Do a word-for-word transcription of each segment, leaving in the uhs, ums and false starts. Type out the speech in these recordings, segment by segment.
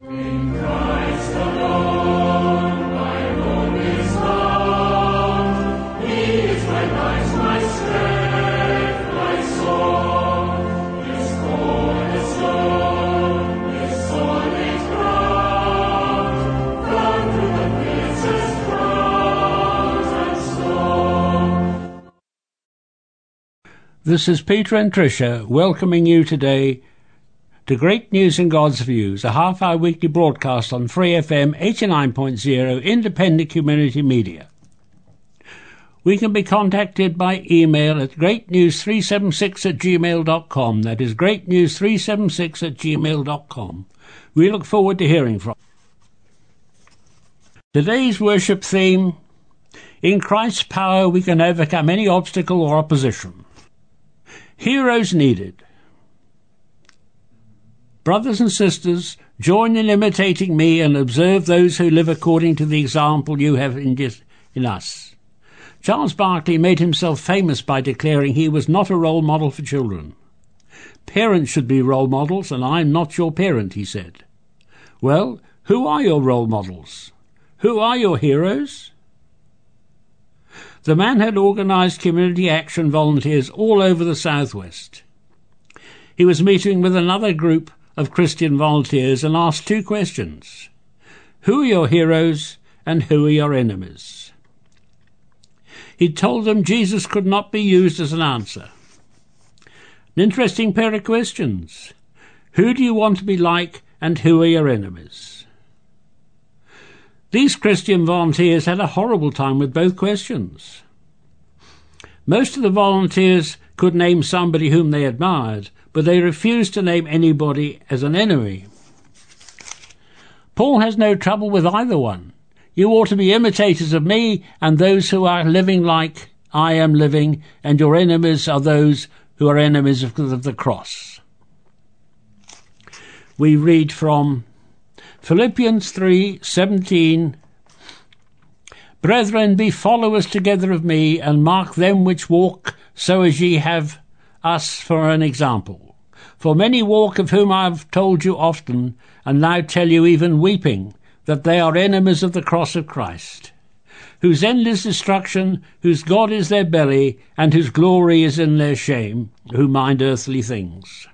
In Christ alone, my hope is found. He is my life, my strength, my song. His cornerstone, his solid ground, run through the fiercest clouds and storm. This is Peter and Tricia welcoming you today to Great News and God's Views, a half-hour weekly broadcast on Free F M eighty-nine point zero independent community media. We can be contacted by email at great news three seven six at gmail dot com. That is great news three seven six at gmail dot com. We look forward to hearing from you. Today's worship theme, in Christ's power we can overcome any obstacle or opposition. Heroes needed. Brothers and sisters, join in imitating me and observe those who live according to the example you have in, dis- in us. Charles Barkley made himself famous by declaring he was not a role model for children. Parents should be role models, and I'm not your parent, he said. Well, who are your role models? Who are your heroes? The man had organised community action volunteers all over the southwest. He was meeting with another group of Christian volunteers and asked two questions. Who are your heroes and who are your enemies? He told them Jesus could not be used as an answer. An interesting pair of questions. Who do you want to be like and who are your enemies? These Christian volunteers had a horrible time with both questions. Most of the volunteers could name somebody whom they admired, but they refused to name anybody as an enemy. Paul has no trouble with either one. You ought to be imitators of me and those who are living like I am living, and your enemies are those who are enemies of the cross. We read from Philippians three seventeen. Brethren, be followers together of me, and mark them which walk, so as ye have us for an example. For many walk, of whom I have told you often, and now tell you even weeping, that they are enemies of the cross of Christ, whose end is destruction, whose God is their belly, and whose glory is in their shame, who mind earthly things.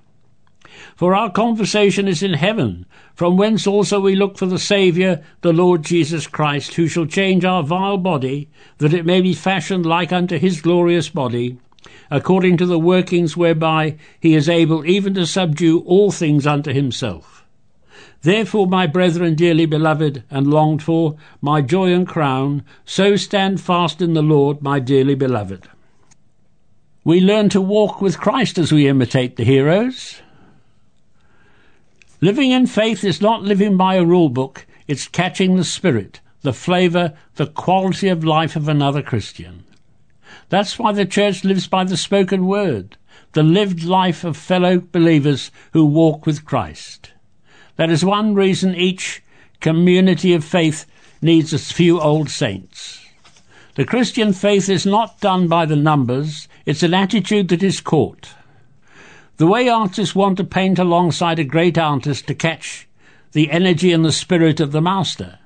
For our conversation is in heaven, from whence also we look for the Saviour, the Lord Jesus Christ, who shall change our vile body, that it may be fashioned like unto his glorious body, according to the workings whereby he is able even to subdue all things unto himself. Therefore, my brethren, dearly beloved and longed for, my joy and crown, so stand fast in the Lord, my dearly beloved. We learn to walk with Christ as we imitate the heroes. Living in faith is not living by a rule book, it's catching the spirit, the flavour, the quality of life of another Christian. That's why the church lives by the spoken word, the lived life of fellow believers who walk with Christ. That is one reason each community of faith needs a few old saints. The Christian faith is not done by the numbers, it's an attitude that is caught. The way artists want to paint alongside a great artist to catch the energy and the spirit of the master.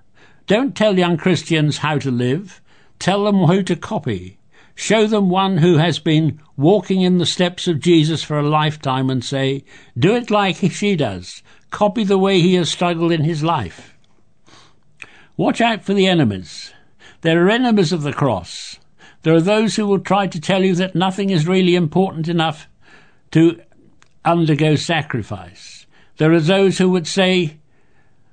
Don't tell young Christians how to live. Tell them who to copy. Show them one who has been walking in the steps of Jesus for a lifetime and say, do it like she does. Copy the way he has struggled in his life. Watch out for the enemies. There are enemies of the cross. There are those who will try to tell you that nothing is really important enough to undergo sacrifice. There are those who would say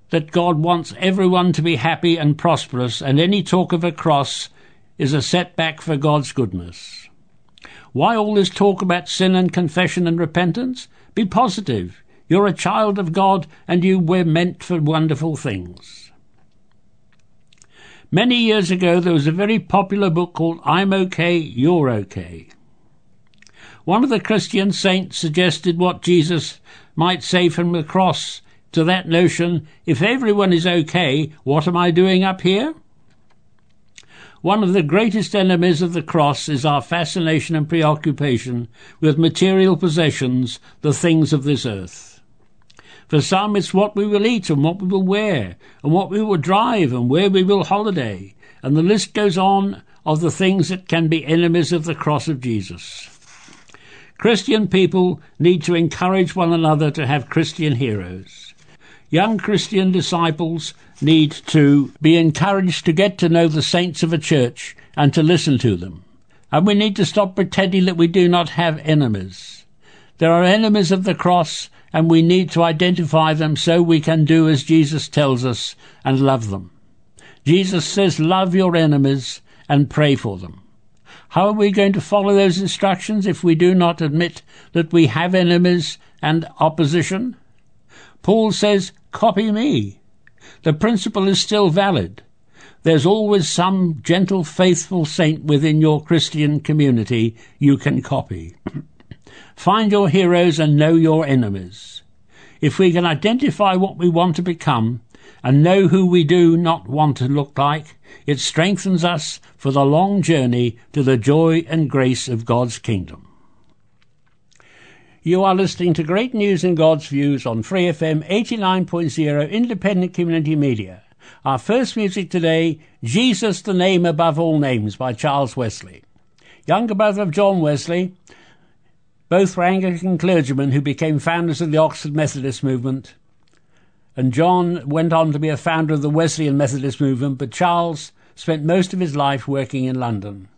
that God wants everyone to be happy and prosperous, and any talk of a cross is a setback for God's goodness. Why all this talk about sin and confession and repentance? Be positive. You're a child of God and you were meant for wonderful things. Many years ago there was a very popular book called I'm Okay, You're Okay. One of the Christian saints suggested what Jesus might say from the cross to that notion, if everyone is okay, what am I doing up here? One of the greatest enemies of the cross is our fascination and preoccupation with material possessions, the things of this earth. For some, it's what we will eat and what we will wear and what we will drive and where we will holiday, and the list goes on of the things that can be enemies of the cross of Jesus. Christian people need to encourage one another to have Christian heroes. Young Christian disciples need to be encouraged to get to know the saints of a church and to listen to them. And we need to stop pretending that we do not have enemies. There are enemies of the cross, and we need to identify them so we can do as Jesus tells us and love them. Jesus says, love your enemies and pray for them. How are we going to follow those instructions if we do not admit that we have enemies and opposition? Paul says, copy me. The principle is still valid. There's always some gentle, faithful saint within your Christian community you can copy. Find your heroes and know your enemies. If we can identify what we want to become and know who we do not want to look like, it strengthens us for the long journey to the joy and grace of God's kingdom. You are listening to Great News and God's Views on Free F M eighty-nine point oh Independent Community Media. Our first music today, Jesus, the Name Above All Names by Charles Wesley. Younger brother of John Wesley, both were Anglican clergymen who became founders of the Oxford Methodist movement. And John went on to be a founder of the Wesleyan Methodist movement, but Charles spent most of his life working in London.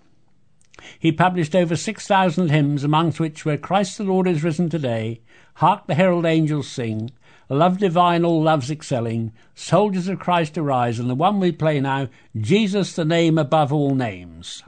He published over six thousand hymns, amongst which were Christ the Lord is Risen Today, Hark the Herald Angels Sing, Love Divine All Loves Excelling, Soldiers of Christ Arise, and the one we play now, Jesus the Name Above All Names.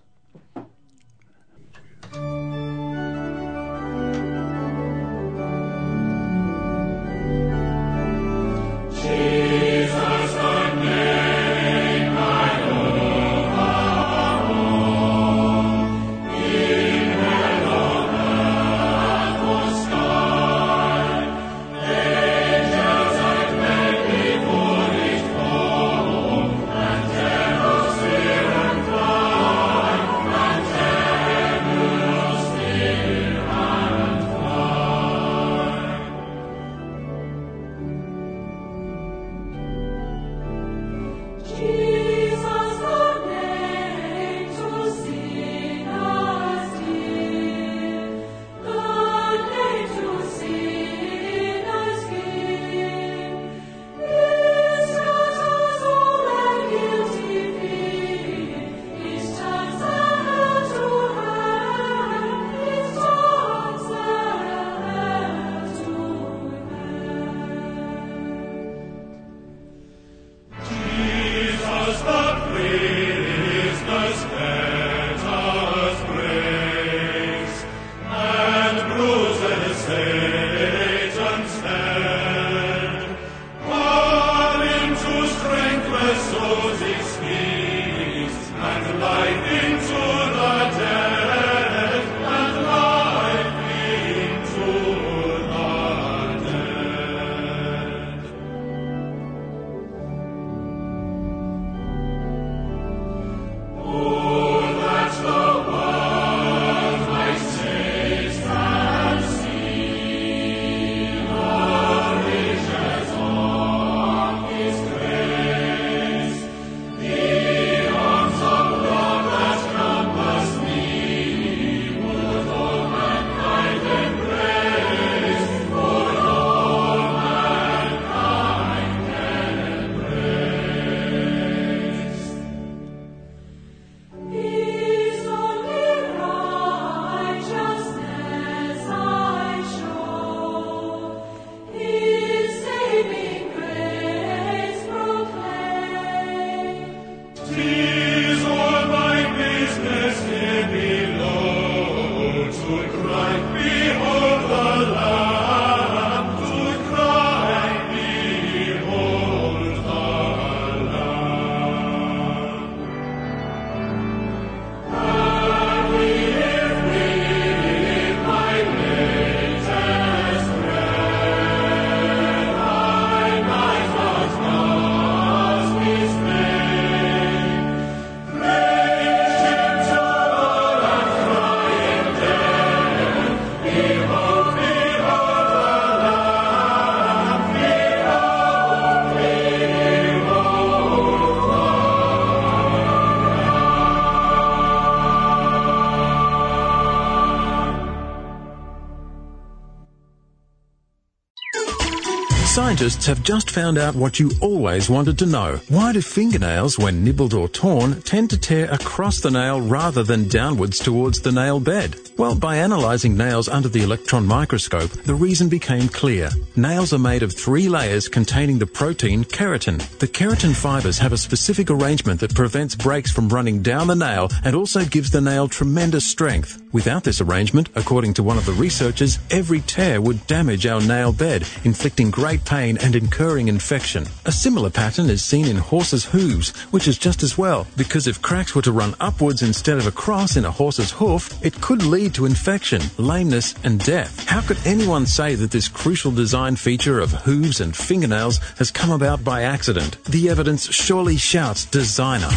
Scientists have just found out what you always wanted to know. Why do fingernails, when nibbled or torn, tend to tear across the nail rather than downwards towards the nail bed? Well, by analysing nails under the electron microscope, the reason became clear. Nails are made of three layers containing the protein keratin. The keratin fibres have a specific arrangement that prevents breaks from running down the nail and also gives the nail tremendous strength. Without this arrangement, according to one of the researchers, every tear would damage our nail bed, inflicting great pain and incurring infection. A similar pattern is seen in horses' hooves, which is just as well, because if cracks were to run upwards instead of across in a horse's hoof, it could lead to infection, lameness and death. How could anyone say that this crucial design feature of hooves and fingernails has come about by accident? The evidence surely shouts designer.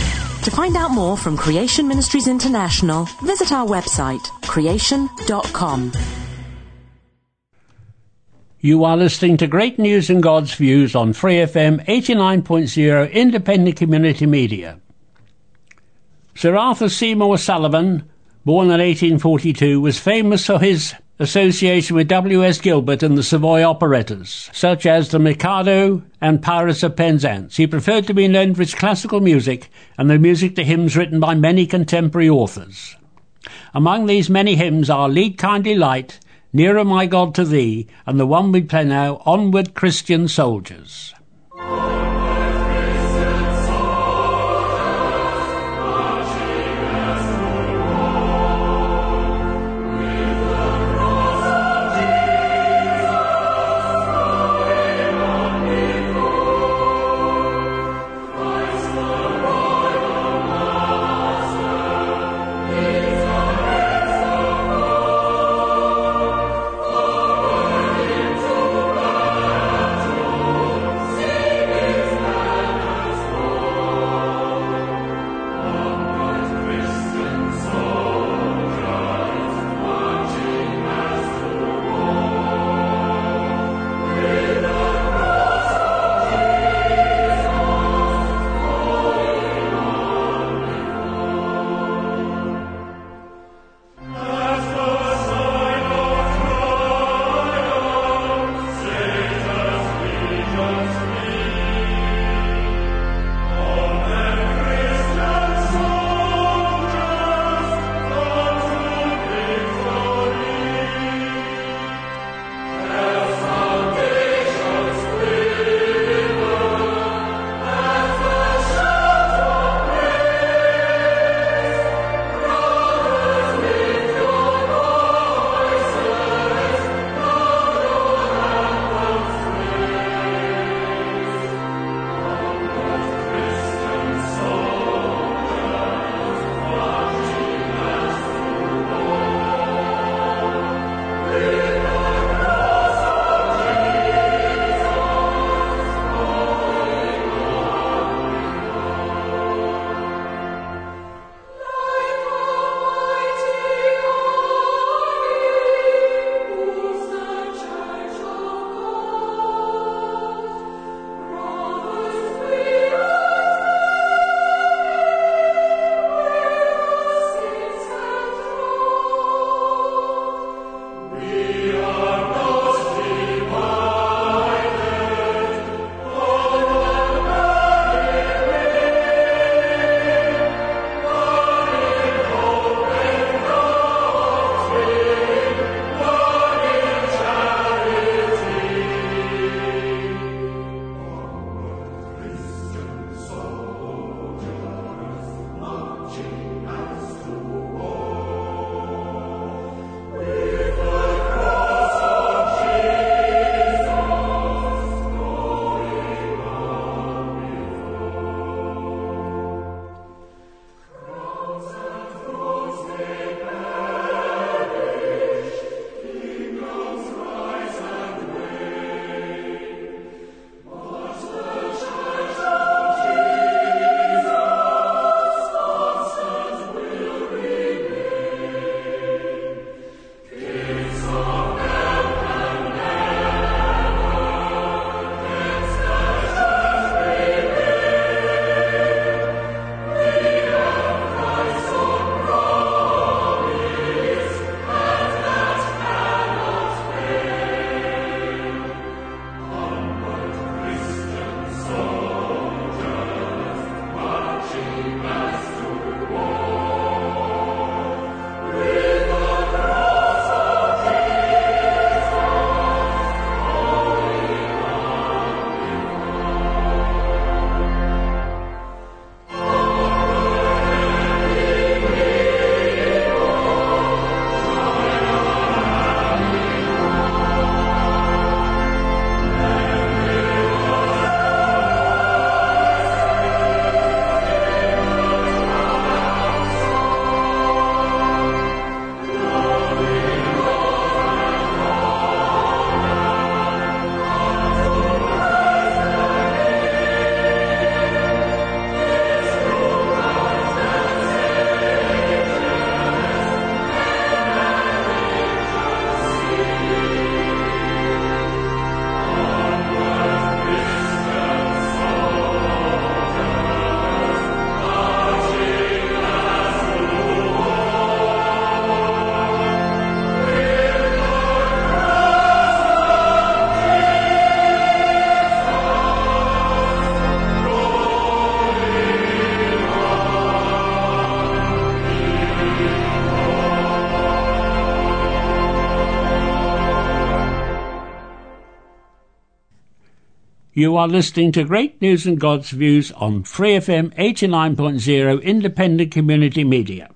To find out more from Creation Ministries International, visit our website, creation dot com. You are listening to Great News and God's Views on Free F M eighty-nine point zero Independent Community Media. Sir Arthur Seymour Sullivan, born in eighteen forty-two, was famous for his association with W S Gilbert and the Savoy Operettas, such as the Mikado and Pirates of Penzance. He preferred to be known for his classical music and the music to hymns written by many contemporary authors. Among these many hymns are Lead Kindly Light, Nearer My God to Thee, and the one we play now, Onward Christian Soldiers. You are listening to Great News and God's Views on Free F M eighty-nine point zero Independent Community Media.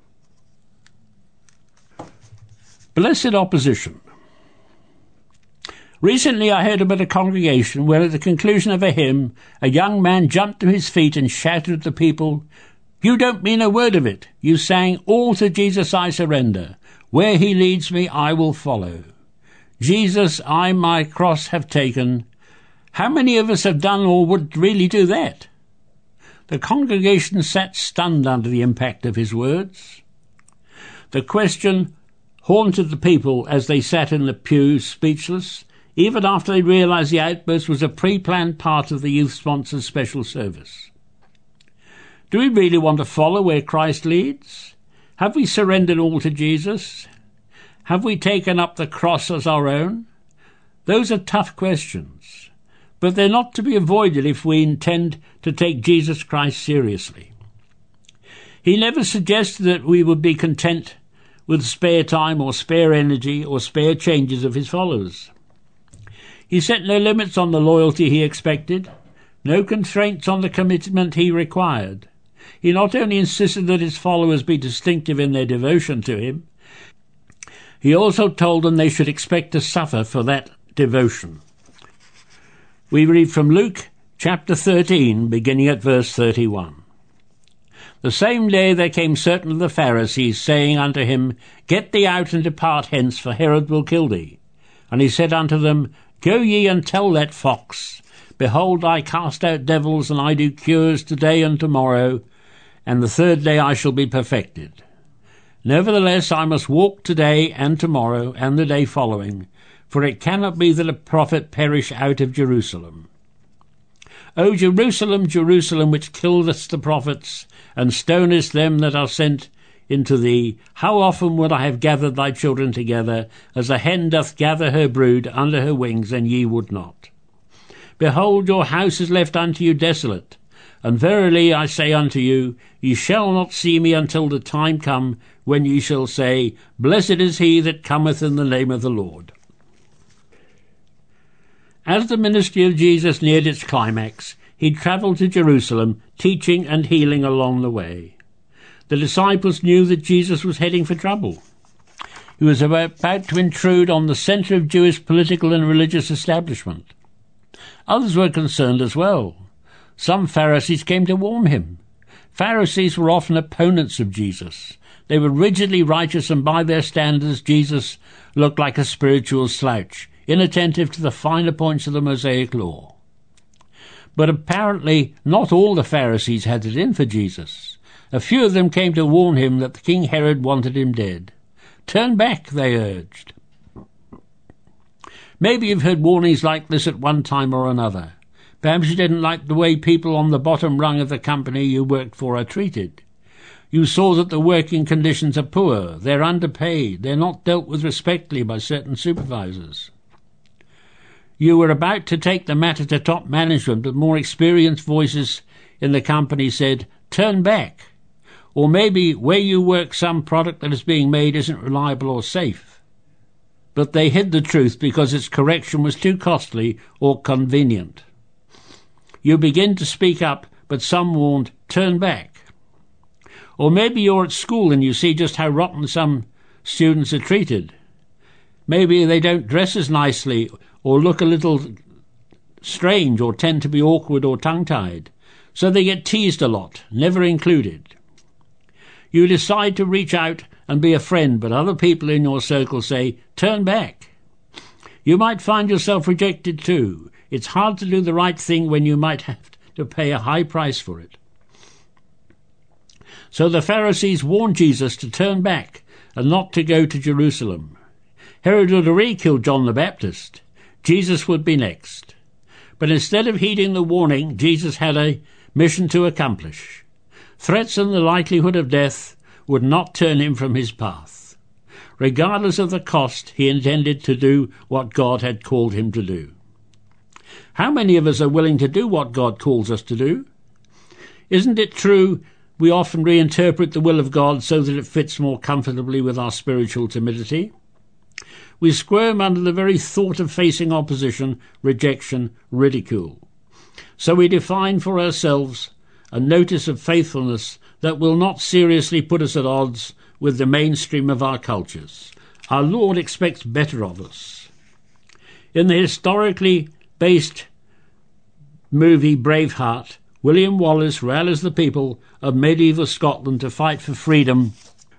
Blessed Opposition. Recently I heard about a congregation where at the conclusion of a hymn, a young man jumped to his feet and shouted at the people, "You don't mean a word of it. You sang, 'All to Jesus I surrender. Where he leads me, I will follow. Jesus, I my cross have taken.' How many of us have done or would really do that?" The congregation sat stunned under the impact of his words. The question haunted the people as they sat in the pews speechless, even after they realised the outburst was a pre-planned part of the youth-sponsored special service. Do we really want to follow where Christ leads? Have we surrendered all to Jesus? Have we taken up the cross as our own? Those are tough questions, but they're not to be avoided if we intend to take Jesus Christ seriously. He never suggested that we would be content with spare time or spare energy or spare changes of his followers. He set no limits on the loyalty he expected, no constraints on the commitment he required. He not only insisted that his followers be distinctive in their devotion to him, he also told them they should expect to suffer for that devotion. We read from Luke chapter thirteen, beginning at verse thirty-one. "The same day there came certain of the Pharisees, saying unto him, 'Get thee out, and depart hence, for Herod will kill thee.' And he said unto them, 'Go ye and tell that fox, Behold, I cast out devils, and I do cures today and tomorrow, and the third day I shall be perfected. Nevertheless I must walk today and tomorrow and the day following, for it cannot be that a prophet perish out of Jerusalem. O Jerusalem, Jerusalem, which killest the prophets, and stonest them that are sent into thee, how often would I have gathered thy children together, as a hen doth gather her brood under her wings, and ye would not. Behold, your house is left unto you desolate, and verily I say unto you, ye shall not see me until the time come when ye shall say, Blessed is he that cometh in the name of the Lord.'" As the ministry of Jesus neared its climax, he travelled to Jerusalem, teaching and healing along the way. The disciples knew that Jesus was heading for trouble. He was about to intrude on the centre of Jewish political and religious establishment. Others were concerned as well. Some Pharisees came to warn him. Pharisees were often opponents of Jesus. They were rigidly righteous, and by their standards, Jesus looked like a spiritual slouch, inattentive to the finer points of the Mosaic law. But apparently not all the Pharisees had it in for Jesus. A few of them came to warn him that King Herod wanted him dead. "Turn back," they urged. Maybe you've heard warnings like this at one time or another. Perhaps you didn't like the way people on the bottom rung of the company you worked for are treated. You saw that the working conditions are poor, they're underpaid, they're not dealt with respectfully by certain supervisors. You were about to take the matter to top management, but more experienced voices in the company said, "Turn back." Or maybe where you work, some product that is being made isn't reliable or safe. But they hid the truth because its correction was too costly or convenient. You begin to speak up, but some warned, "Turn back." Or maybe you're at school and you see just how rotten some students are treated. Maybe they don't dress as nicely, or look a little strange, or tend to be awkward or tongue-tied. So they get teased a lot, never included. You decide to reach out and be a friend, but other people in your circle say, "Turn back." You might find yourself rejected too. It's hard to do the right thing when you might have to pay a high price for it. So the Pharisees warned Jesus to turn back and not to go to Jerusalem. Herod had already killed John the Baptist. Jesus would be next. But instead of heeding the warning, Jesus had a mission to accomplish. Threats and the likelihood of death would not turn him from his path. Regardless of the cost, he intended to do what God had called him to do. How many of us are willing to do what God calls us to do? Isn't it true we often reinterpret the will of God so that it fits more comfortably with our spiritual timidity? We squirm under the very thought of facing opposition, rejection, ridicule. So we define for ourselves a notice of faithfulness that will not seriously put us at odds with the mainstream of our cultures. Our Lord expects better of us. In the historically based movie Braveheart, William Wallace rallies the people of medieval Scotland to fight for freedom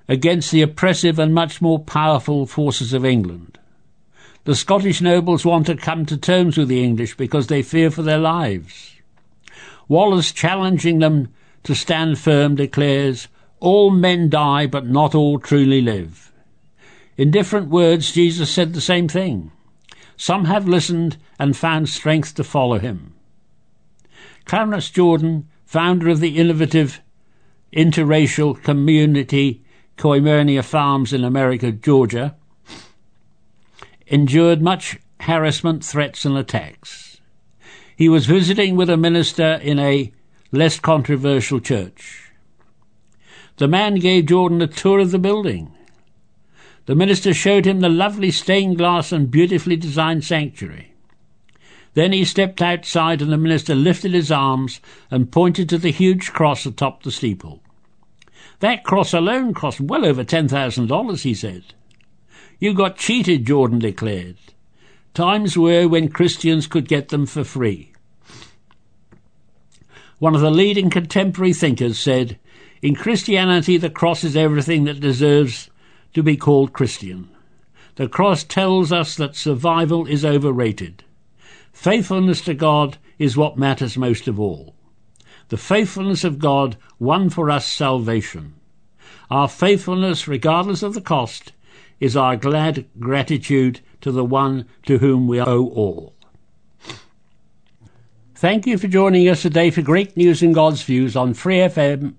against the oppressive and much more powerful forces of England. The Scottish nobles want to come to terms with the English because they fear for their lives. Wallace, challenging them to stand firm, declares, "All men die, but not all truly live." In different words, Jesus said the same thing. Some have listened and found strength to follow him. Clarence Jordan, founder of the innovative interracial community Koinonia Farms in America, Georgia, endured much harassment, threats and attacks. He was visiting with a minister in a less controversial church. The man gave Jordan a tour of the building. The minister showed him the lovely stained glass and beautifully designed sanctuary. Then he stepped outside and the minister lifted his arms and pointed to the huge cross atop the steeple. "That cross alone cost well over ten thousand dollars, he said. "You got cheated," Jordan declared. Times were when Christians could get them for free. One of the leading contemporary thinkers said, "In Christianity, the cross is everything that deserves to be called Christian. The cross tells us that survival is overrated. Faithfulness to God is what matters most of all. The faithfulness of God won for us salvation. Our faithfulness, regardless of the cost, is our glad gratitude to the one to whom we owe all." Thank you for joining us today for Great News and God's Views on Free F M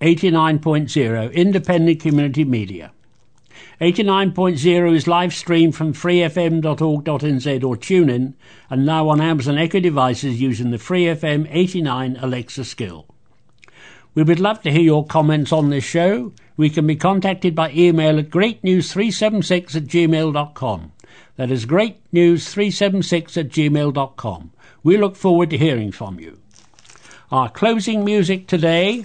eighty-nine point oh, independent community media. eighty-nine point oh is live streamed from free f m dot org dot n z or TuneIn, and now on Amazon Echo devices using the Free F M eighty-nine Alexa skill. We would love to hear your comments on this show. We can be contacted by email at great news three seven six at gmail dot com. That is great news three seven six at gmail dot com. We look forward to hearing from you. Our closing music today,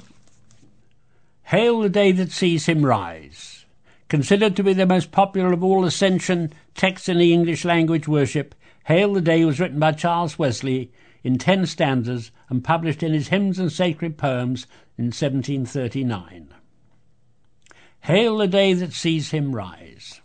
"Hail the Day That Sees Him Rise," considered to be the most popular of all Ascension texts in the English language worship. "Hail the Day" was written by Charles Wesley in ten stanzas and published in his Hymns and Sacred Poems in seventeen thirty-nine. "Hail the Day That Sees Him Rise."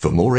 For more